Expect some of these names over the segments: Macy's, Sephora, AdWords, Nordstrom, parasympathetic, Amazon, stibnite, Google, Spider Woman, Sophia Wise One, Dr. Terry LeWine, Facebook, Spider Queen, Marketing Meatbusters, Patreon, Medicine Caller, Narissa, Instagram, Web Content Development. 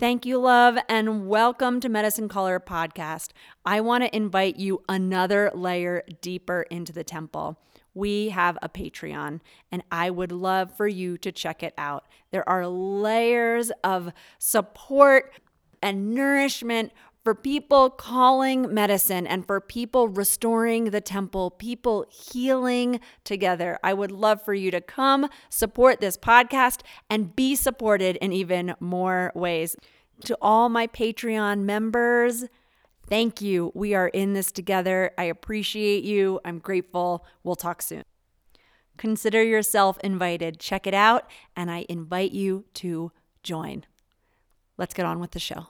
Thank you, love, and welcome to Medicine Caller Podcast. I want to invite you another layer deeper into the temple. We have a Patreon, and I would love for you to check it out. There are layers of support and nourishment for people calling medicine and for people restoring the temple, people healing together. I would love for you to come support this podcast and be supported in even more ways. To all my Patreon members, thank you. We are in this together. I appreciate you. I'm grateful. We'll talk soon. Consider yourself invited. Check it out, and I invite you to join. Let's get on with the show.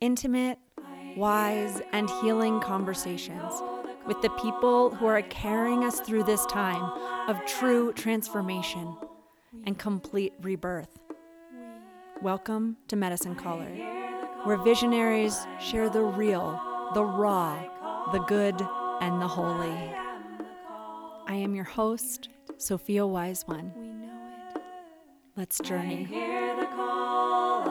Intimate, wise, and healing conversations with the people who are carrying us through this time of true transformation and complete rebirth. Welcome to Medicine Caller, where visionaries share the real, the raw, the good, and the holy. I am your host, Sophia Wise One. Let's journey. We hear the call,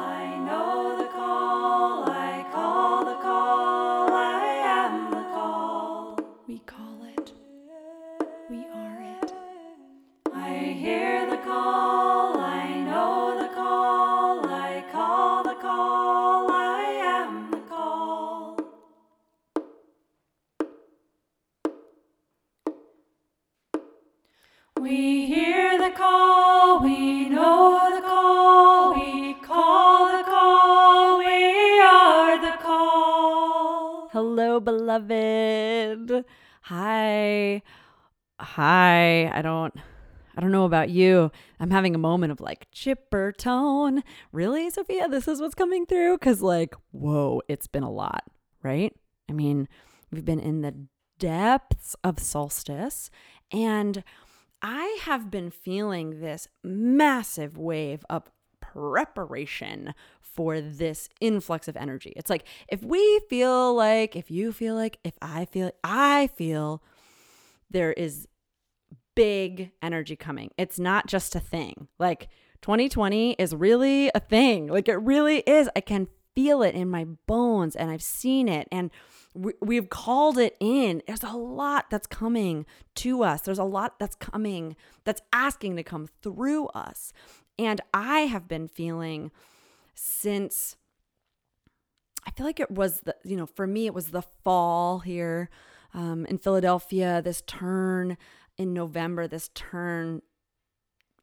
we know the call, we call the call, we are the call. Hello, beloved. Hi. I don't know about you. I'm having a moment of like chipper tone. Really, Sophia? This is what's coming through? 'Cause like, whoa, it's been a lot, right? I mean, we've been in the depths of solstice, and I have been feeling this massive wave of preparation for this influx of energy. It's like, if I feel, there is big energy coming. It's not just a thing. Like 2020 is really a thing. Like it really is. I can feel it in my bones, and I've seen it, and we've called it in. There's a lot that's coming to us. There's a lot that's coming, that's asking to come through us. And I have been feeling since, I feel like it was for me, it was the fall here in Philadelphia, this turn in November, this turn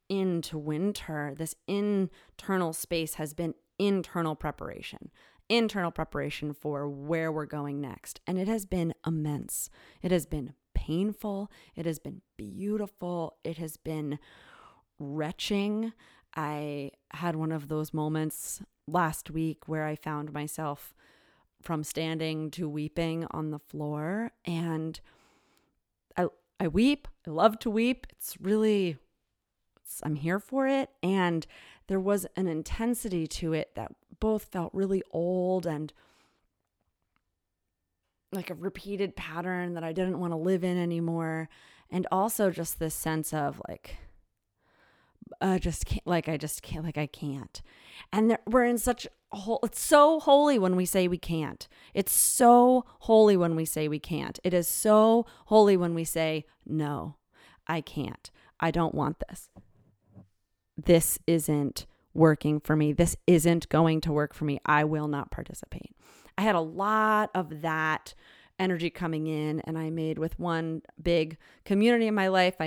into winter, this internal space has been internal preparation for where we're going next. And it has been immense. It has been painful. It has been beautiful. It has been wrenching. I had one of those moments last week where I found myself from standing to weeping on the floor. And I weep. I love to weep. I'm here for it. And there was an intensity to it that both felt really old and like a repeated pattern that I didn't want to live in anymore. And also just this sense of like, I just can't. And we're in such a whole, it's so holy when we say we can't. It's so holy when we say we can't. It is so holy when we say, no, I can't. I don't want this. This isn't working for me. This isn't going to work for me. I will not participate. I had a lot of that energy coming in, and I made with one big community in my life.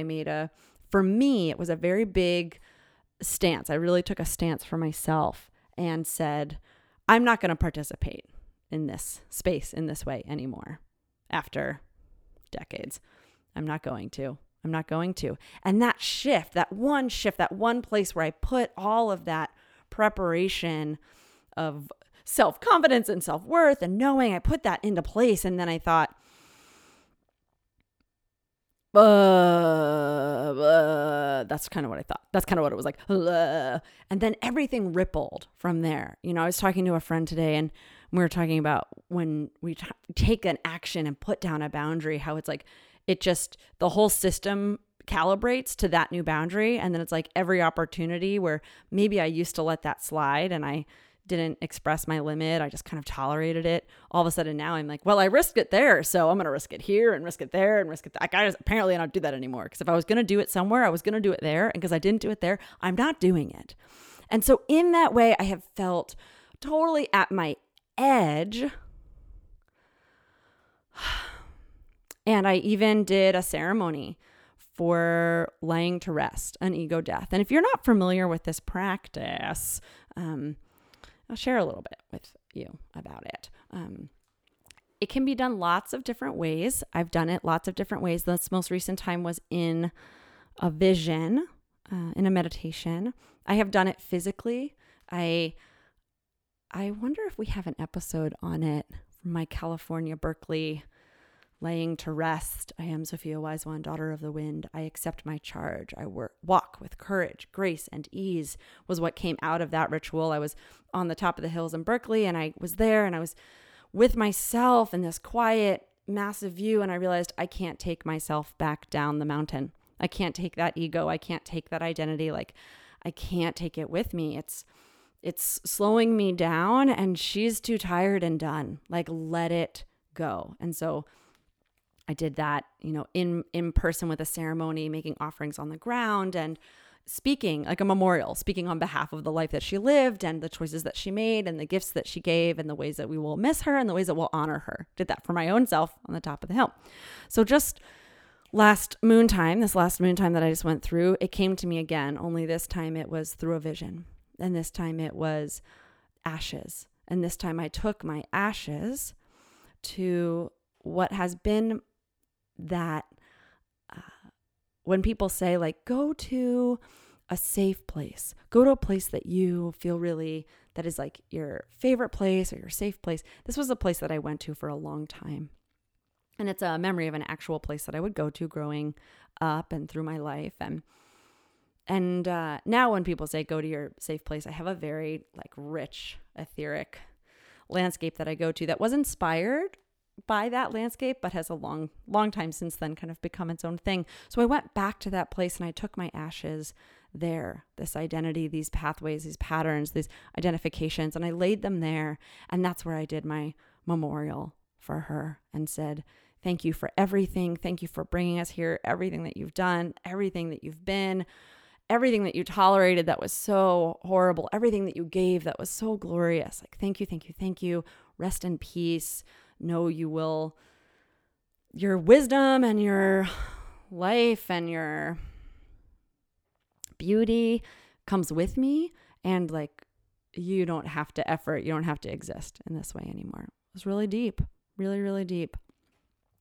For me, it was a very big stance. I really took a stance for myself and said, I'm not going to participate in this space in this way anymore after decades. I'm not going to. And that shift, that one place where I put all of that preparation of self-confidence and self-worth and knowing, I put that into place. And then I thought, that's kind of what I thought. That's kind of what it was like. And then everything rippled from there. I was talking to a friend today, and we were talking about when we take an action and put down a boundary, how it's like, the whole system calibrates to that new boundary. And then it's like every opportunity where maybe I used to let that slide and I didn't express my limit, I just kind of tolerated it. All of a sudden now I'm like, well, I risked it there, so I'm going to risk it here and risk it there and risk it. Apparently I don't do that anymore, because if I was going to do it somewhere, I was going to do it there. And because I didn't do it there, I'm not doing it. And so in that way, I have felt totally at my edge. And I even did a ceremony for laying to rest, an ego death. And if you're not familiar with this practice, I'll share a little bit with you about it. It can be done lots of different ways. I've done it lots of different ways. This most recent time was in a vision, in a meditation. I have done it physically. I wonder if we have an episode on it from my California Berkeley laying to rest. I am Sophia Wise One, daughter of the wind. I accept my charge. I walk with courage, grace, and ease was what came out of that ritual. I was on the top of the hills in Berkeley, and I was there, and I was with myself in this quiet, massive view, and I realized I can't take myself back down the mountain. I can't take that ego. I can't take that identity. Like, I can't take it with me. It's slowing me down, and she's too tired and done. Like, let it go. And so I did that, in person with a ceremony, making offerings on the ground and speaking like a memorial, speaking on behalf of the life that she lived and the choices that she made and the gifts that she gave and the ways that we will miss her and the ways that we'll honor her. Did that for my own self on the top of the hill. So just this last moontime that I just went through, it came to me again, only this time it was through a vision. And this time it was ashes. And this time I took my ashes to what has been that when people say, like, go to a safe place, go to a place that you feel really, that is like your favorite place or your safe place. This was a place that I went to for a long time. And it's a memory of an actual place that I would go to growing up and through my life. And now when people say go to your safe place, I have a very like rich, etheric landscape that I go to that was inspired by that landscape, but has a long, long time since then kind of become its own thing. So I went back to that place and I took my ashes there, this identity, these pathways, these patterns, these identifications, and I laid them there. And that's where I did my memorial for her and said, thank you for everything. Thank you for bringing us here. Everything that you've done, everything that you've been, everything that you tolerated that was so horrible, everything that you gave that was so glorious. Like, thank you, thank you, thank you. Rest in peace. Know you will, your wisdom and your life and your beauty comes with me, and like you don't have to effort, you don't have to exist in this way anymore. It was really deep, really, really deep.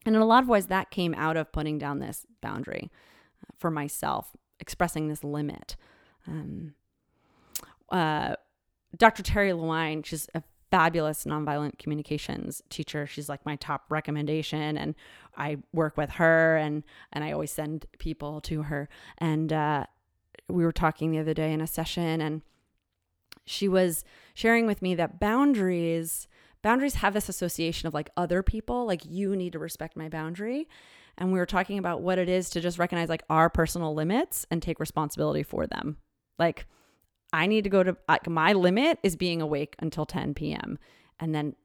And in a lot of ways that came out of putting down this boundary for myself, expressing this limit. Dr. Terry LeWine, she's a fabulous nonviolent communications teacher. She's like my top recommendation, and I work with her, and I always send people to her. And we were talking the other day in a session, and she was sharing with me that boundaries have this association of like other people, like you need to respect my boundary. And we were talking about what it is to just recognize like our personal limits and take responsibility for them. Like, I need to go to, like, my limit is being awake until 10 p.m. And then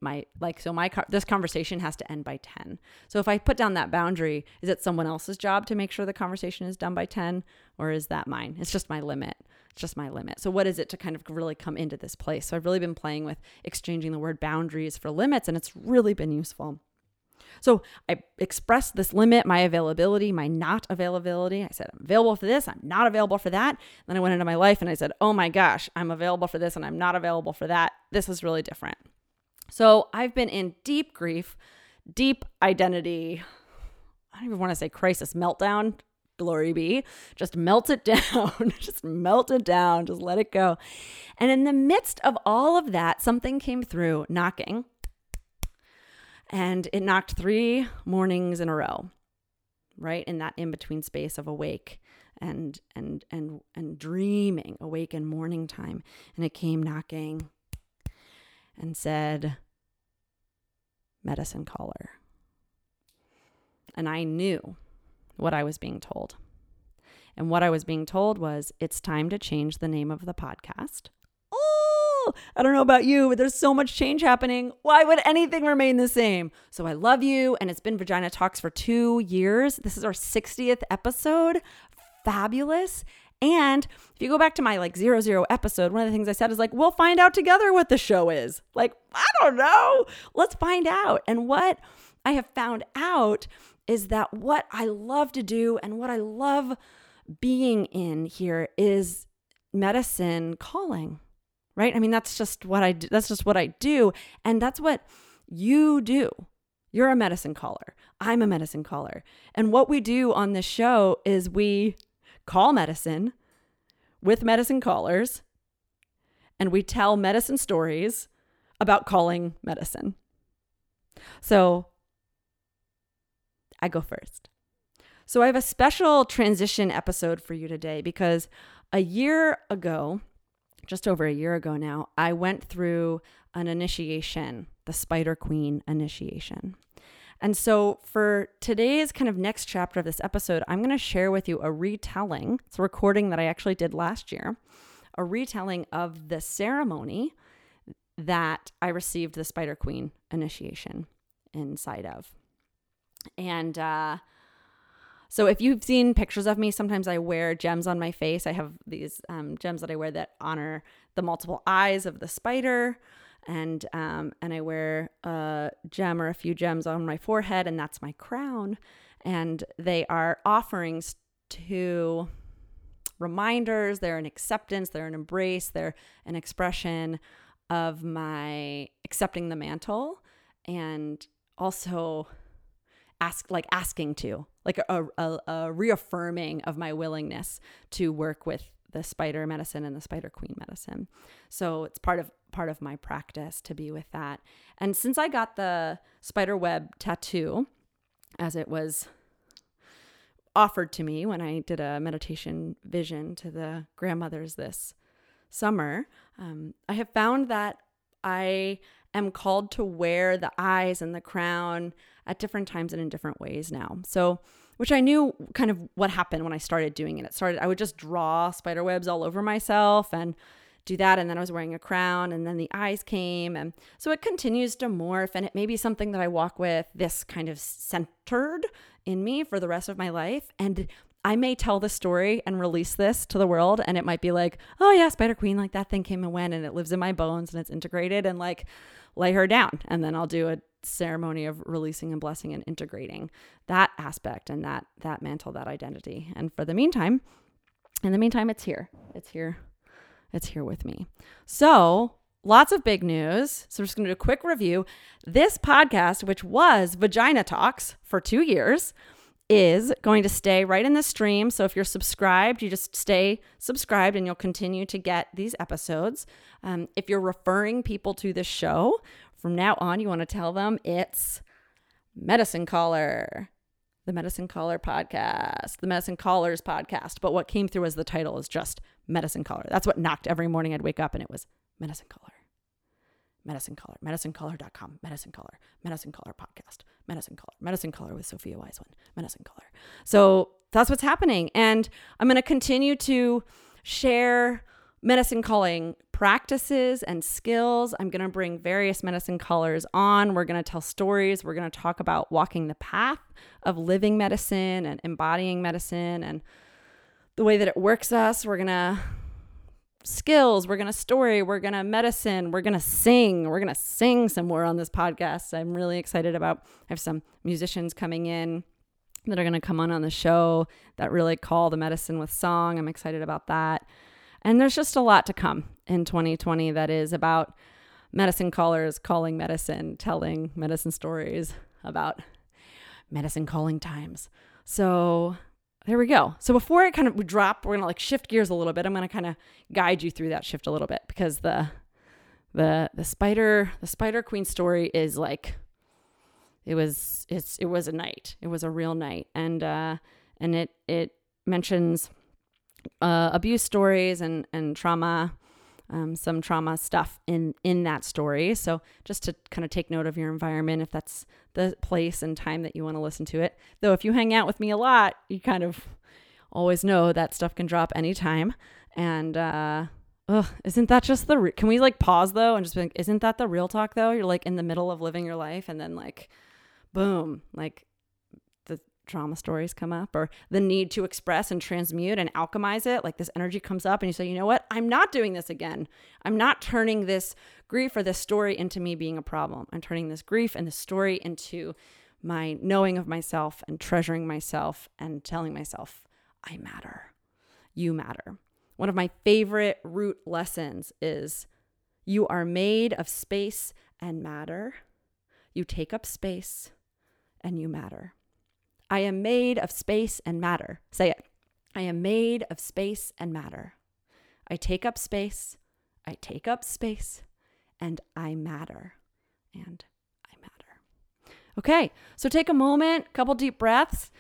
this conversation has to end by 10. So if I put down that boundary, is it someone else's job to make sure the conversation is done by 10? Or is that mine? It's just my limit. It's just my limit. So what is it to kind of really come into this place? So I've really been playing with exchanging the word boundaries for limits, and it's really been useful. So I expressed this limit, my availability, my not availability. I said, I'm available for this. I'm not available for that. And then I went into my life and I said, oh my gosh, I'm available for this and I'm not available for that. This is really different. So I've been in deep grief, deep identity. I don't even want to say crisis, meltdown, glory be. Just melt it down. Just melt it down. Just let it go. And in the midst of all of that, something came through knocking. And it knocked 3 mornings in a row, right? In that in-between space of awake and dreaming, awake and morning time. And it came knocking and said, Medicine Caller. And I knew what I was being told. And what I was being told was, it's time to change the name of the podcast. Oh, I don't know about you, but there's so much change happening. Why would anything remain the same? So I love you. And it's been Vagina Talks for 2 years. This is our 60th episode. Fabulous. And if you go back to my 00 episode, one of the things I said is we'll find out together what the show is. I don't know. Let's find out. And what I have found out is that what I love to do and what I love being in here is medicine calling, right? I mean, that's just what I do. That's just what I do. And that's what you do. You're a medicine caller. I'm a medicine caller. And what we do on this show is we call medicine with medicine callers, and we tell medicine stories about calling medicine. So I go first. So I have a special transition episode for you today because a year ago, just over a year ago now, I went through an initiation, the Spider Queen initiation. And so for today's kind of next chapter of this episode, I'm going to share with you a retelling. It's a recording that I actually did last year, a retelling of the ceremony that I received the Spider Queen initiation inside of. And so if you've seen pictures of me, sometimes I wear gems on my face. I have these gems that I wear that honor the multiple eyes of the spider. And I wear a gem or a few gems on my forehead, and that's my crown. And they are offerings to reminders. They're an acceptance. They're an embrace. They're an expression of my accepting the mantle, and also asking to a reaffirming of my willingness to work with the spider medicine and the Spider Queen medicine. So it's part of my practice to be with that. And since I got the spider web tattoo, as it was offered to me when I did a meditation vision to the grandmothers this summer, I have found that I am called to wear the eyes and the crown at different times and in different ways now. So, which I knew kind of what happened when I started doing it. I would just draw spider webs all over myself and do that, and then I was wearing a crown, and then the eyes came, and so it continues to morph, and it may be something that I walk with this kind of centered in me for the rest of my life, and I may tell the story and release this to the world, and it might be oh yeah, Spider Queen, that thing came and went, and it lives in my bones, and it's integrated, and lay her down, and then I'll do a ceremony of releasing and blessing and integrating that aspect and that mantle, that identity, and in the meantime, it's here with me. So lots of big news. So I'm just going to do a quick review. This podcast, which was Vagina Talks for 2 years, is going to stay right in the stream. So if you're subscribed, you just stay subscribed and you'll continue to get these episodes. If you're referring people to the show, from now on, you want to tell them it's Medicine Caller. The Medicine Caller podcast, the Medicine Callers podcast. But what came through as the title is just Medicine Caller. That's what knocked every morning. I'd wake up and it was Medicine Caller, Medicine Caller, MedicineCaller.com, Medicine Caller, Medicine Caller podcast, Medicine Caller with Sophia Wise One, Medicine Caller. So that's what's happening. And I'm going to continue to share medicine calling practices and skills. I'm going to bring various medicine callers on. We're going to tell stories. We're going to talk about walking the path of living medicine and embodying medicine and the way that it works us. We're going to skills. We're going to story. We're going to medicine. We're going to sing. We're going to sing somewhere on this podcast. I'm really excited about. I have some musicians coming in that are going to come on the show that really call the medicine with song. I'm excited about that. And there's just a lot to come in 2020 that is about medicine callers calling medicine, telling medicine stories about medicine calling times. So there we go. So before I kind of drop, we're going to shift gears a little bit. I'm going to kind of guide you through that shift a little bit because the Spider Queen story is it was a night. It was a real night. And it mentions abuse stories and trauma, some trauma stuff in that story. So just to kind of take note of your environment, if that's the place and time that you want to listen to it. Though if you hang out with me a lot, you kind of always know that stuff can drop anytime. And isn't that just the can we like pause though and just be like, isn't that the real talk though? You're like in the middle of living your life and then like boom, like the trauma stories come up or the need to express and transmute and alchemize it. Like this energy comes up and you say, you know what? I'm not doing this again. I'm not turning this grief or this story into me being a problem. I'm turning this grief and this story into my knowing of myself and treasuring myself and telling myself, I matter. You matter. One of my favorite root lessons is you are made of space and matter. You take up space and you matter. I am made of space and matter. Say it. I am made of space and matter. I take up space, and I matter. And I matter. Okay, so take a moment, couple deep breaths.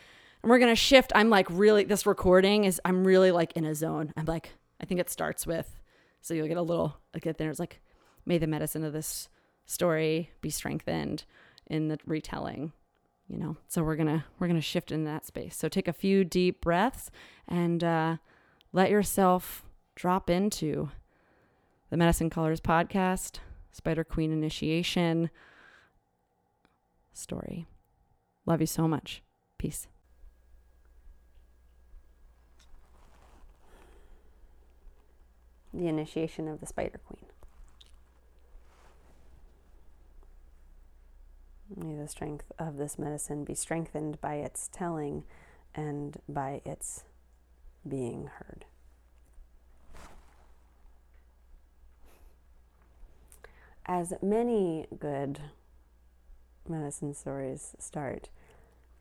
And we're going to shift. I'm like really, this recording is, I'm really like in a zone. I'm like, I think it starts with, so you'll get a little, like at there, it's like, may the medicine of this story be strengthened in the retelling, you know? So we're going to shift in that space. So take a few deep breaths and let yourself drop into the Medicine Callers podcast, Spider Queen initiation story. Love you so much. Peace. The initiation of the Spider Queen. May the strength of this medicine be strengthened by its telling and by its being heard. As many good medicine stories start,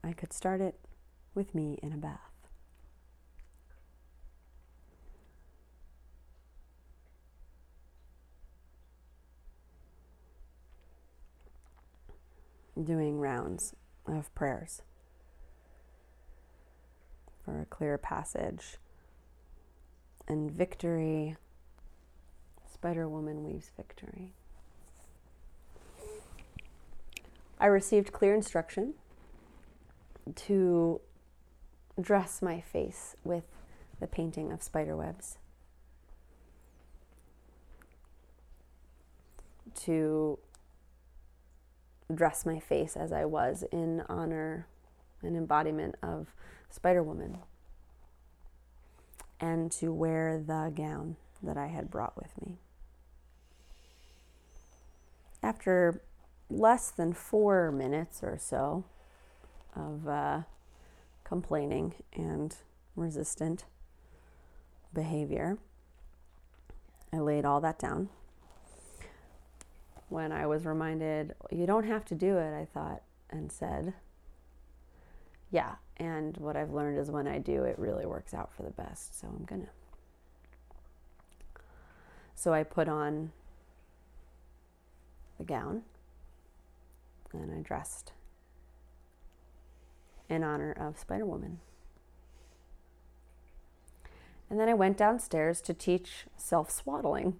I could start it with me in a bath. Doing rounds of prayers for a clear passage and victory. Spider Woman weaves victory. I received clear instruction to dress my face with the painting of spider webs, to dress my face as I was in honor and embodiment of Spider Woman, and to wear the gown that I had brought with me. After less than 4 minutes or so of complaining and resistant behavior, I laid all that down. When I was reminded, you don't have to do it, I thought and said, yeah, and what I've learned is when I do, it really works out for the best, so I'm gonna. So I put on the gown and I dressed in honor of Spider Woman. And then I went downstairs to teach self-swaddling.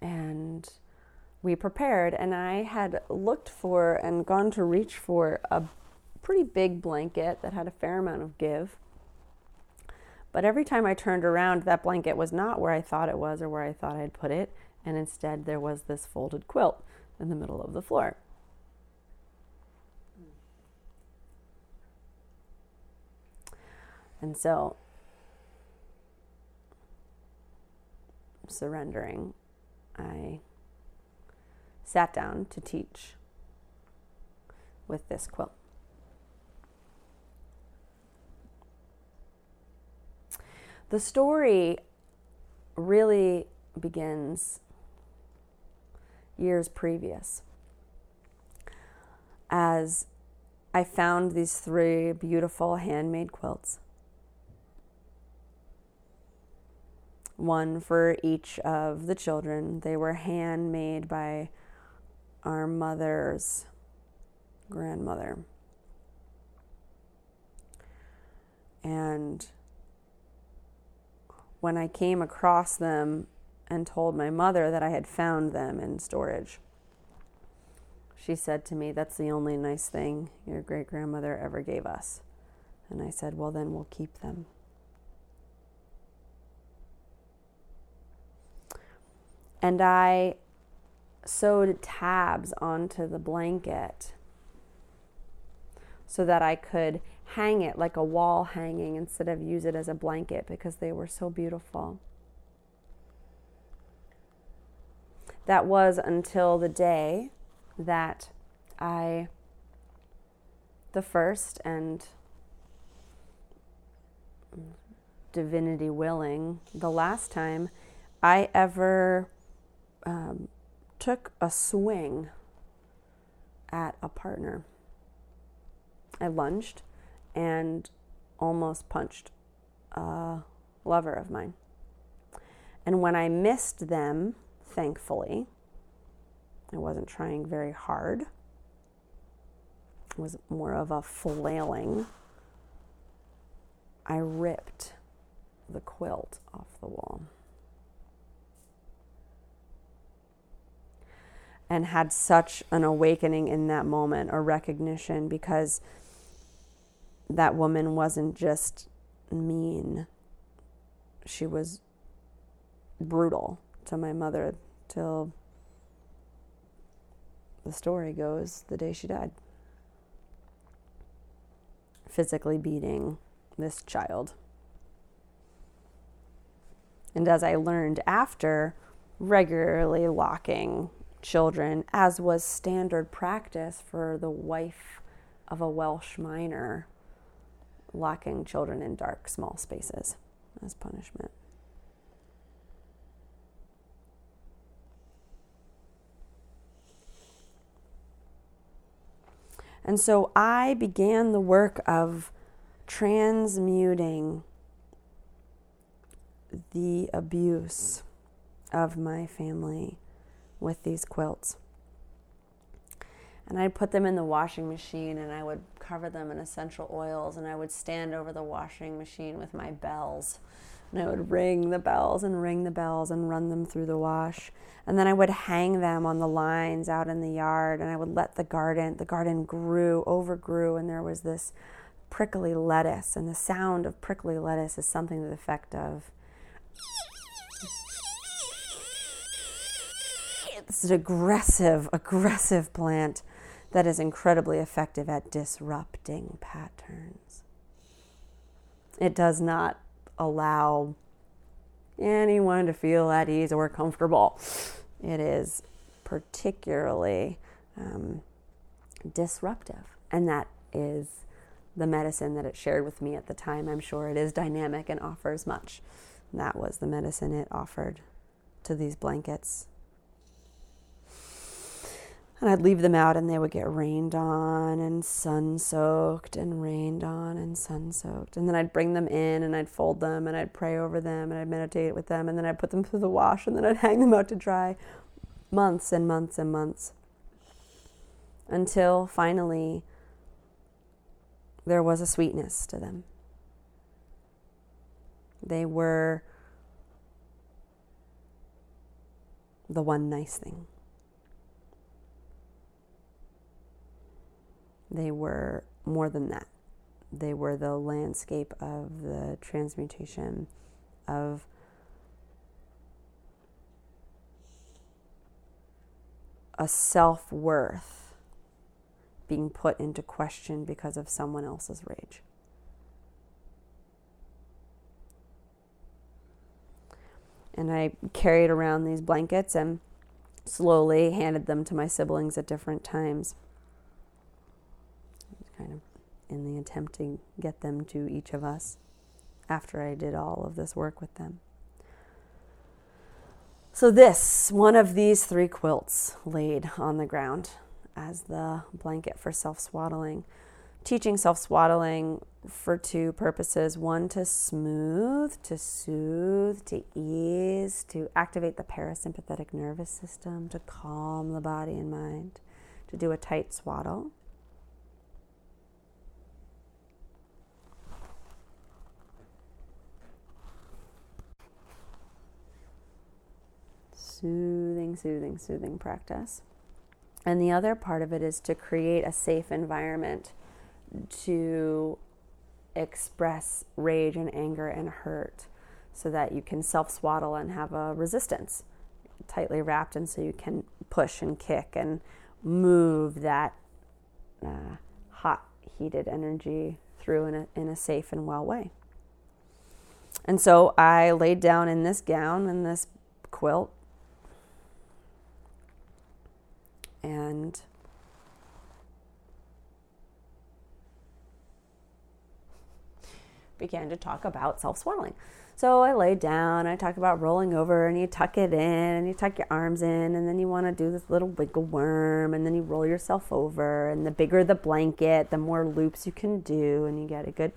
And we prepared, and I had looked for and gone to reach for a pretty big blanket that had a fair amount of give. But every time I turned around, that blanket was not where I thought it was or where I thought I'd put it. And instead, there was this folded quilt in the middle of the floor. And so, surrendering, I sat down to teach with this quilt. The story really begins years previous, as I found these 3 beautiful handmade quilts. One for each of the children. They were handmade by our mother's grandmother. And when I came across them and told my mother that I had found them in storage, She said to me, that's the only nice thing your great-grandmother ever gave us. And I said, well, then we'll keep them. And I sewed tabs onto the blanket so that I could hang it like a wall hanging instead of use it as a blanket because they were so beautiful. That was until the day that I, the first and divinity willing, the last time I ever took a swing at a partner. I lunged and almost punched a lover of mine. And when I missed them, thankfully, I wasn't trying very hard. It was more of a flailing. I ripped the quilt off the wall and had such an awakening in that moment, a recognition, because that woman wasn't just mean. She was brutal to my mother till, the story goes, the day she died. Physically beating this child. And as I learned after, regularly locking children, as was standard practice for the wife of a Welsh miner, locking children in dark, small spaces as punishment. And so I began the work of transmuting the abuse of my family with these quilts. And I'd put them in the washing machine and I would cover them in essential oils and I would stand over the washing machine with my bells and I would ring the bells and run them through the wash. And then I would hang them on the lines out in the yard and I would let the garden overgrew and there was this prickly lettuce, and the sound of prickly lettuce is something to the effect of this is an aggressive plant that is incredibly effective at disrupting patterns. It does not allow anyone to feel at ease or comfortable. It is particularly disruptive. And that is the medicine that it shared with me at the time. I'm sure it is dynamic and offers much. And that was the medicine it offered to these blankets. And I'd leave them out and they would get rained on and sun-soaked and rained on and sun-soaked. And then I'd bring them in and I'd fold them and I'd pray over them and I'd meditate with them and then I'd put them through the wash and then I'd hang them out to dry months and months and months until finally there was a sweetness to them. They were the one nice thing. They were more than that. They were the landscape of the transmutation of a self-worth being put into question because of someone else's rage. And I carried around these blankets and slowly handed them to my siblings at different times, kind of in the attempt to get them to each of us after I did all of this work with them. So this, one of these three quilts laid on the ground as the blanket for self-swaddling. Teaching self-swaddling for two purposes. One, to smooth, to soothe, to ease, to activate the parasympathetic nervous system, to calm the body and mind, to do a tight swaddle. Soothing practice. And the other part of it is to create a safe environment to express rage and anger and hurt so that you can self-swaddle and have a resistance tightly wrapped, and so you can push and kick and move that hot, heated energy through in a safe and well way. And so I laid down in this gown and this quilt and began to talk about self-swaddling. So I lay down, I talked about rolling over, and you tuck it in, and you tuck your arms in, and then you want to do this little wiggle worm, and then you roll yourself over, and the bigger the blanket, the more loops you can do, and you get a good...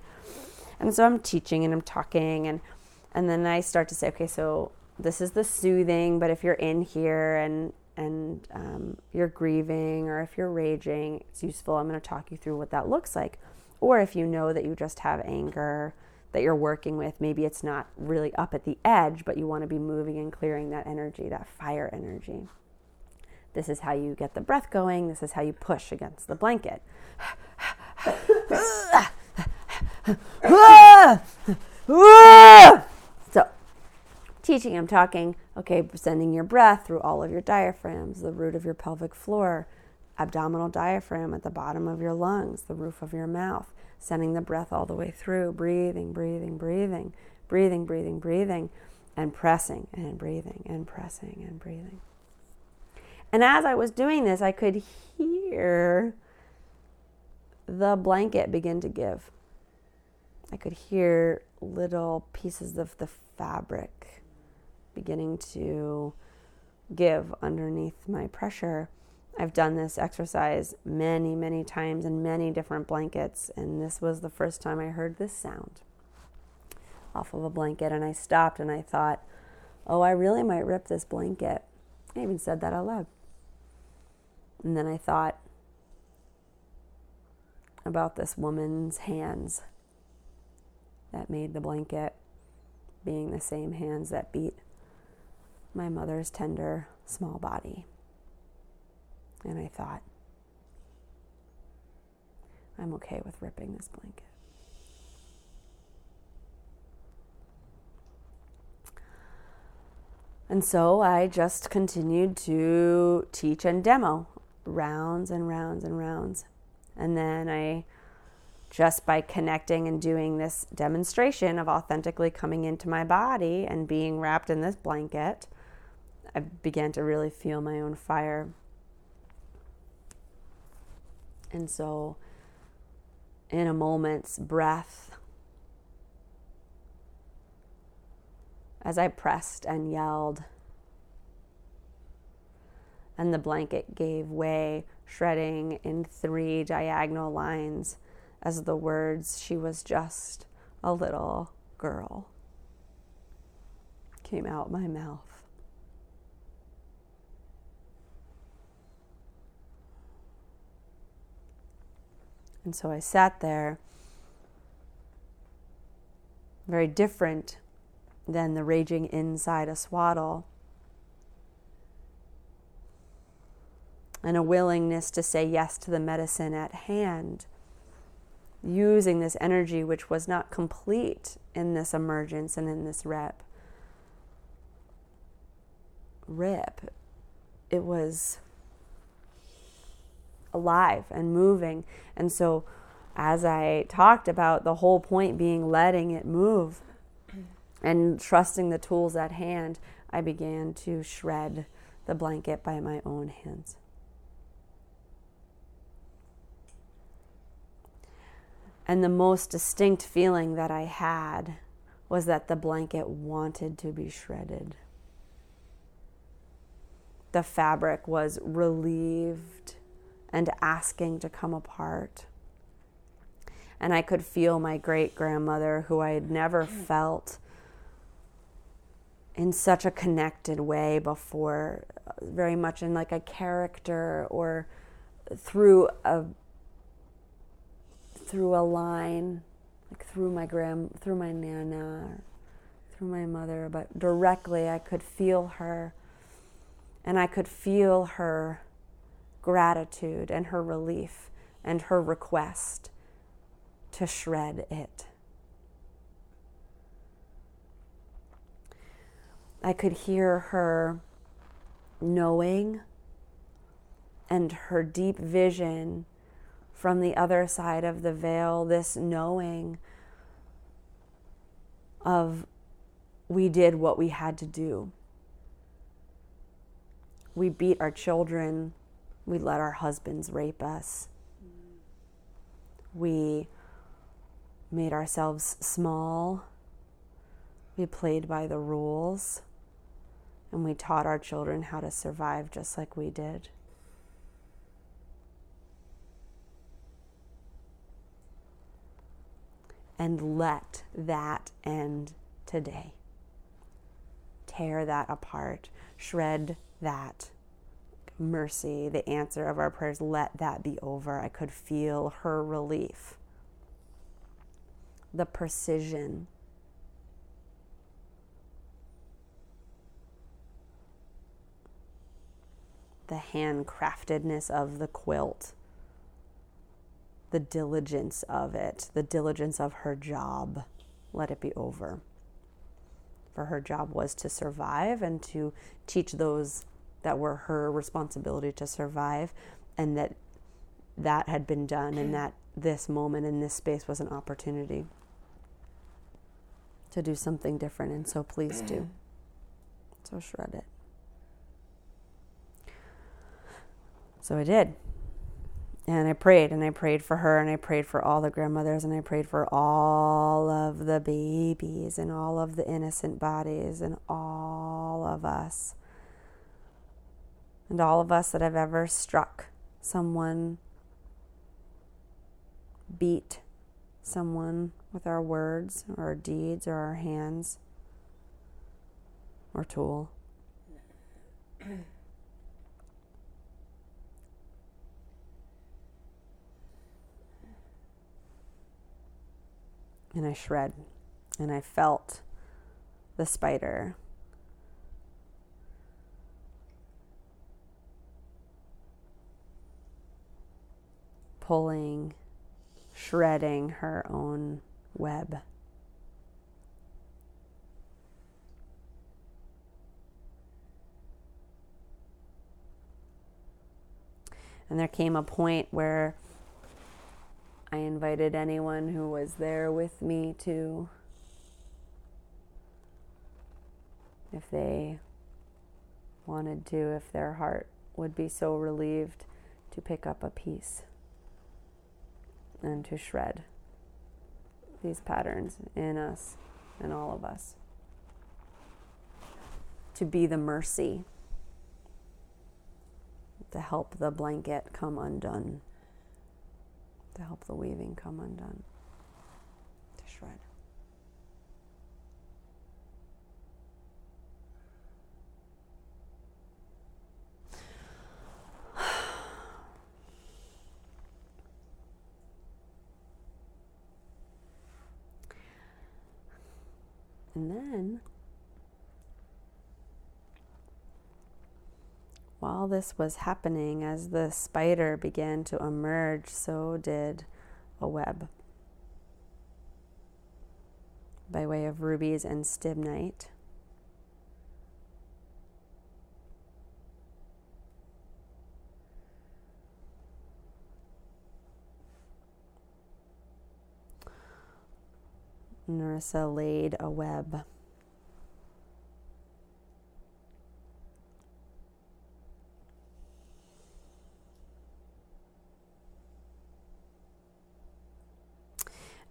And so I'm teaching and I'm talking, and then I start to say, okay, so this is the soothing, but if you're in here and you're grieving or if you're raging, it's useful. I'm going to talk you through what that looks like. Or if you know that you just have anger that you're working with, maybe it's not really up at the edge, but you want to be moving and clearing that energy, that fire energy. This is how you get the breath going. This is how you push against the blanket. So, teaching, I'm talking, okay, sending your breath through all of your diaphragms, the root of your pelvic floor, abdominal diaphragm at the bottom of your lungs, the roof of your mouth, sending the breath all the way through, breathing, and pressing, and breathing, and pressing, and breathing. And as I was doing this, I could hear the blanket begin to give. I could hear little pieces of the fabric beginning to give underneath my pressure. I've done this exercise many, many times in many different blankets, and this was the first time I heard this sound off of a blanket, and I stopped and I thought, oh, I really might rip this blanket. I even said that out loud. And then I thought about this woman's hands that made the blanket, being the same hands that beat my mother's tender, small body. And I thought, I'm okay with ripping this blanket. And so I just continued to teach and demo, rounds. And then I, just by connecting and doing this demonstration of authentically coming into my body and being wrapped in this blanket, I began to really feel my own fire. And so in a moment's breath, as I pressed and yelled, and the blanket gave way, shredding in 3 diagonal lines, as the words, "She was just a little girl," came out my mouth. And so I sat there, very different than the raging inside a swaddle, and a willingness to say yes to the medicine at hand, using this energy which was not complete in this emergence and in this rip. It was alive and moving. And so as I talked about, the whole point being letting it move and trusting the tools at hand, I began to shred the blanket by my own hands. And the most distinct feeling that I had was that the blanket wanted to be shredded. The fabric was relieved and asking to come apart. And I could feel my great-grandmother, who I had never felt in such a connected way before, very much in like a character or through a line, like through my nana, through my mother, but directly I could feel her, and I could feel her gratitude and her relief and her request to shred it. I could hear her knowing and her deep vision from the other side of the veil, this knowing of we did what we had to do. We beat our children. We let our husbands rape us. We made ourselves small. We played by the rules. And we taught our children how to survive just like we did. And let that end today. Tear that apart. Shred that mercy, the answer of our prayers. Let that be over. I could feel her relief. The precision. The handcraftedness of the quilt, the diligence of it, the diligence of her job, let it be over. For her job was to survive and to teach those that were her responsibility to survive, and that had been done, and that this moment in this space was an opportunity to do something different, and so please do. So shred it. So I did, and I prayed for her, and I prayed for all the grandmothers, and I prayed for all of the babies, and all of the innocent bodies, and all of us. And all of us that have ever struck someone, beat someone with our words, or our deeds, or our hands, or tool. And I shred, and I felt the spider pulling, shredding her own web. And there came a point where I invited anyone who was there with me to, if they wanted to, if their heart would be so relieved, to pick up a piece and to shred these patterns in us and all of us. To be the mercy, to help the blanket come undone. To help the weaving come undone, to shred. And then, while this was happening, as the spider began to emerge, so did a web by way of rubies and stibnite. Narissa laid a web.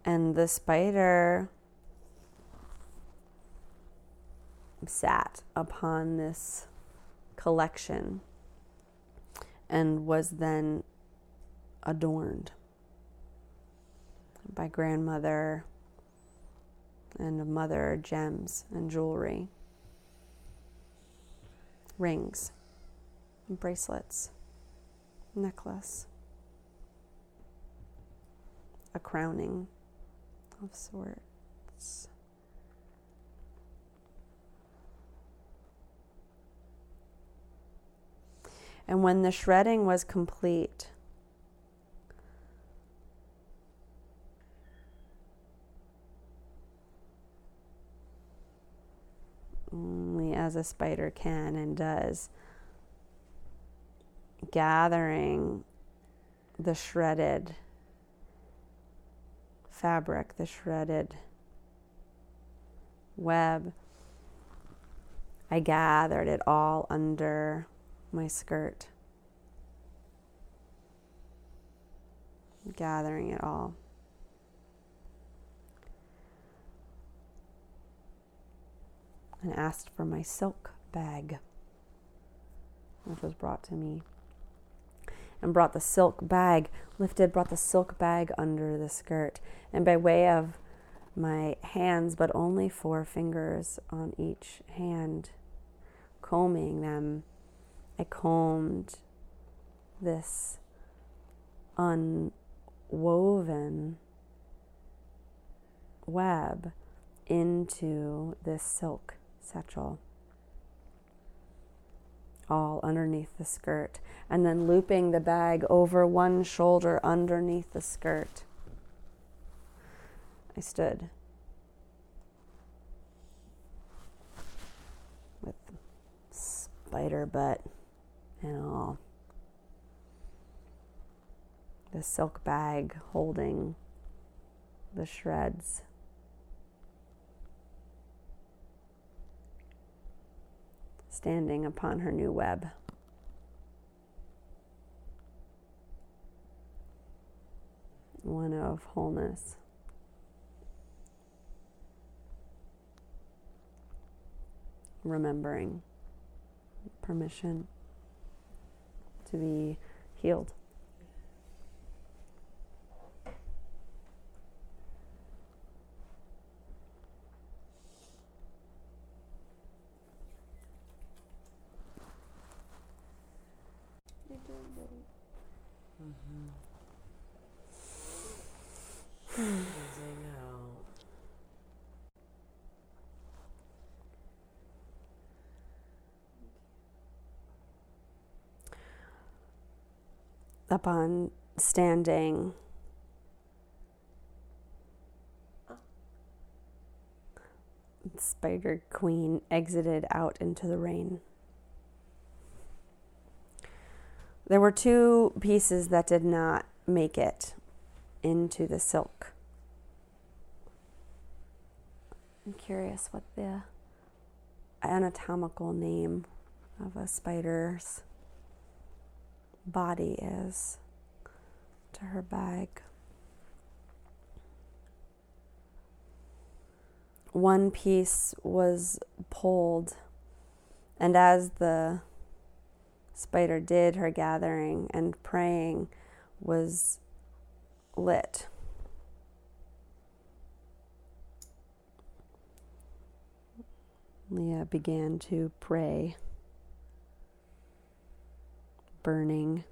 And the spider sat upon this collection and was then adorned by grandmother and mother gems and jewelry, rings, and bracelets, necklace, a crowning of sorts. and when the shredding was complete, only as a spider can and does, gathering the shredded fabric, the shredded web. I gathered it all under my skirt, gathering it all. And asked for my silk bag, which was brought to me. And brought the silk bag, lifted, brought the silk bag under the skirt. And by way of my hands, but only 4 fingers on each hand, combing them, I combed this unwoven web into this silk satchel, all underneath the skirt, and then looping the bag over one shoulder underneath the skirt. I stood with spider butt and all, the silk bag holding the shreds. Standing upon her new web. One of wholeness. Remembering permission to be healed. Upon standing, Spider Queen exited out into the rain. There were 2 pieces that did not make it into the silk. I'm curious what the anatomical name of a spider's body is to her bag. 1 piece was pulled, and as the spider did her gathering and praying, was lit. Leah began to pray, burning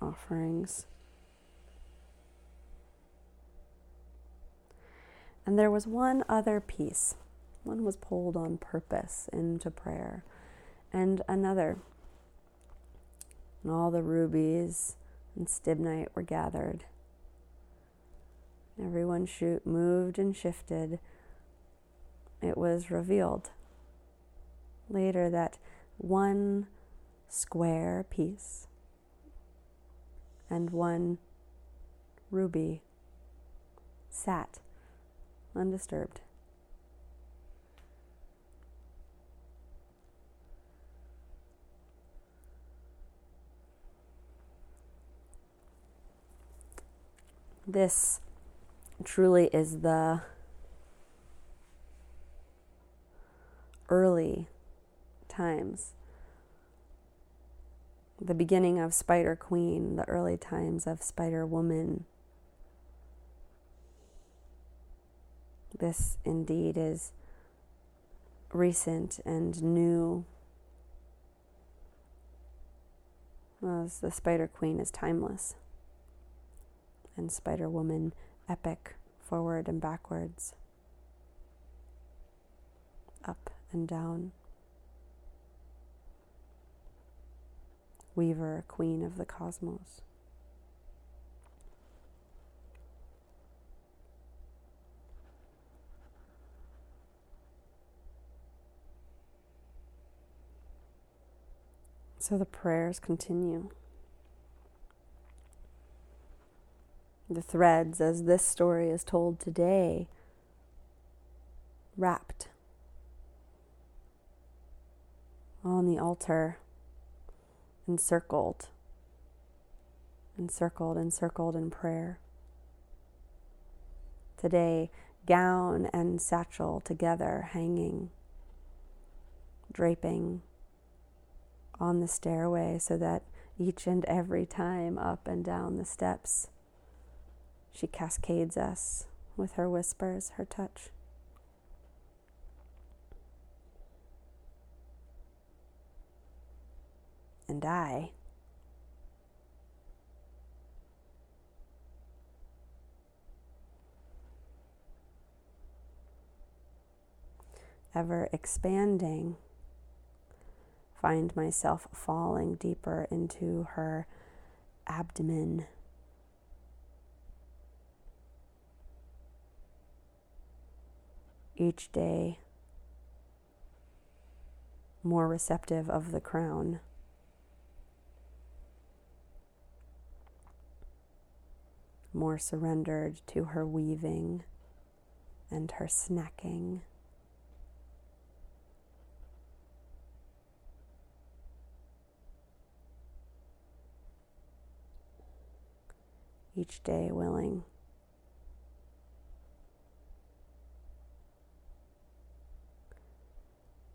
offerings. And there was 1 other piece. 1 was pulled on purpose into prayer, and another. And all the rubies and stibnite were gathered. Everyone moved and shifted. It was revealed later that 1 square piece and 1 ruby sat undisturbed. This truly is the early times, the beginning of Spider Queen, the early times of Spider Woman. This indeed is recent and new, as the Spider Queen is timeless, and Spider Woman epic, forward and backwards, up and down. weaver, queen of the cosmos. So the prayers continue. The threads, as this story is told today, wrapped on the altar, encircled, encircled, encircled in prayer. Today, gown and satchel together, hanging, draping on the stairway, so that each and every time up and down the steps, she cascades us with her whispers, her touch. And I ever expanding, find myself falling deeper into her abdomen. Each day, more receptive of the crown. More surrendered to her weaving and her snacking. Each day willing.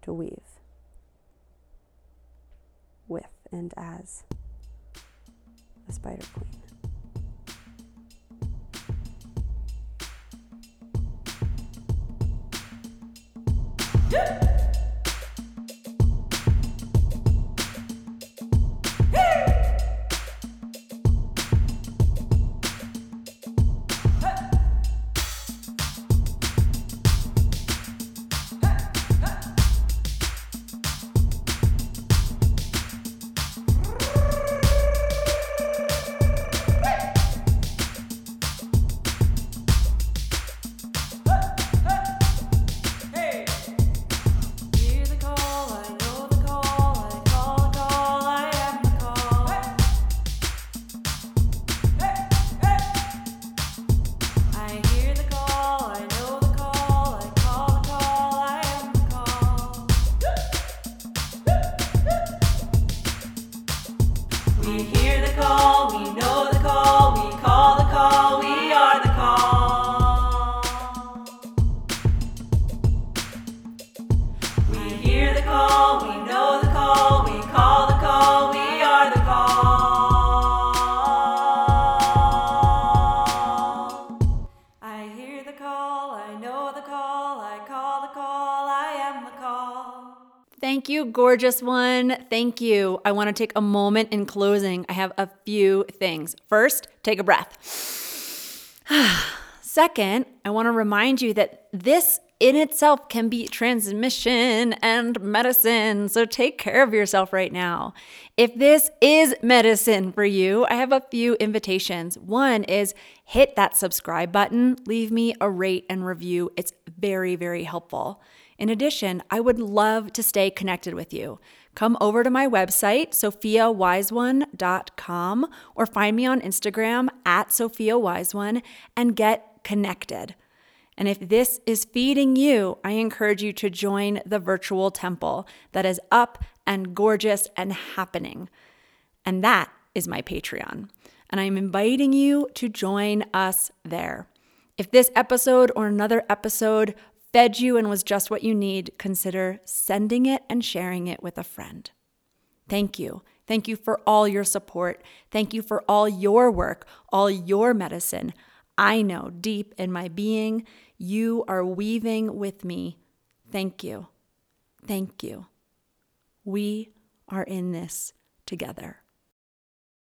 To weave. With and as. The Spider Queen. Thank you, gorgeous one. Thank you. I want to take a moment in closing. I have a few things. First, take a breath. Second, I want to remind you that this in itself can be transmission and medicine. So take care of yourself right now. If this is medicine for you, I have a few invitations. One is hit that subscribe button. Leave me a rate and review. It's very, very helpful. In addition, I would love to stay connected with you. Come over to my website, sophiawiseone.com, or find me on Instagram @sophiawiseone and get connected. And if this is feeding you, I encourage you to join the virtual temple that is up and gorgeous and happening. And that is my Patreon. And I'm inviting you to join us there. If this episode or another episode fed you and was just what you need, consider sending it and sharing it with a friend. Thank you. Thank you for all your support. Thank you for all your work, all your medicine. I know deep in my being, you are weaving with me. Thank you. Thank you. We are in this together.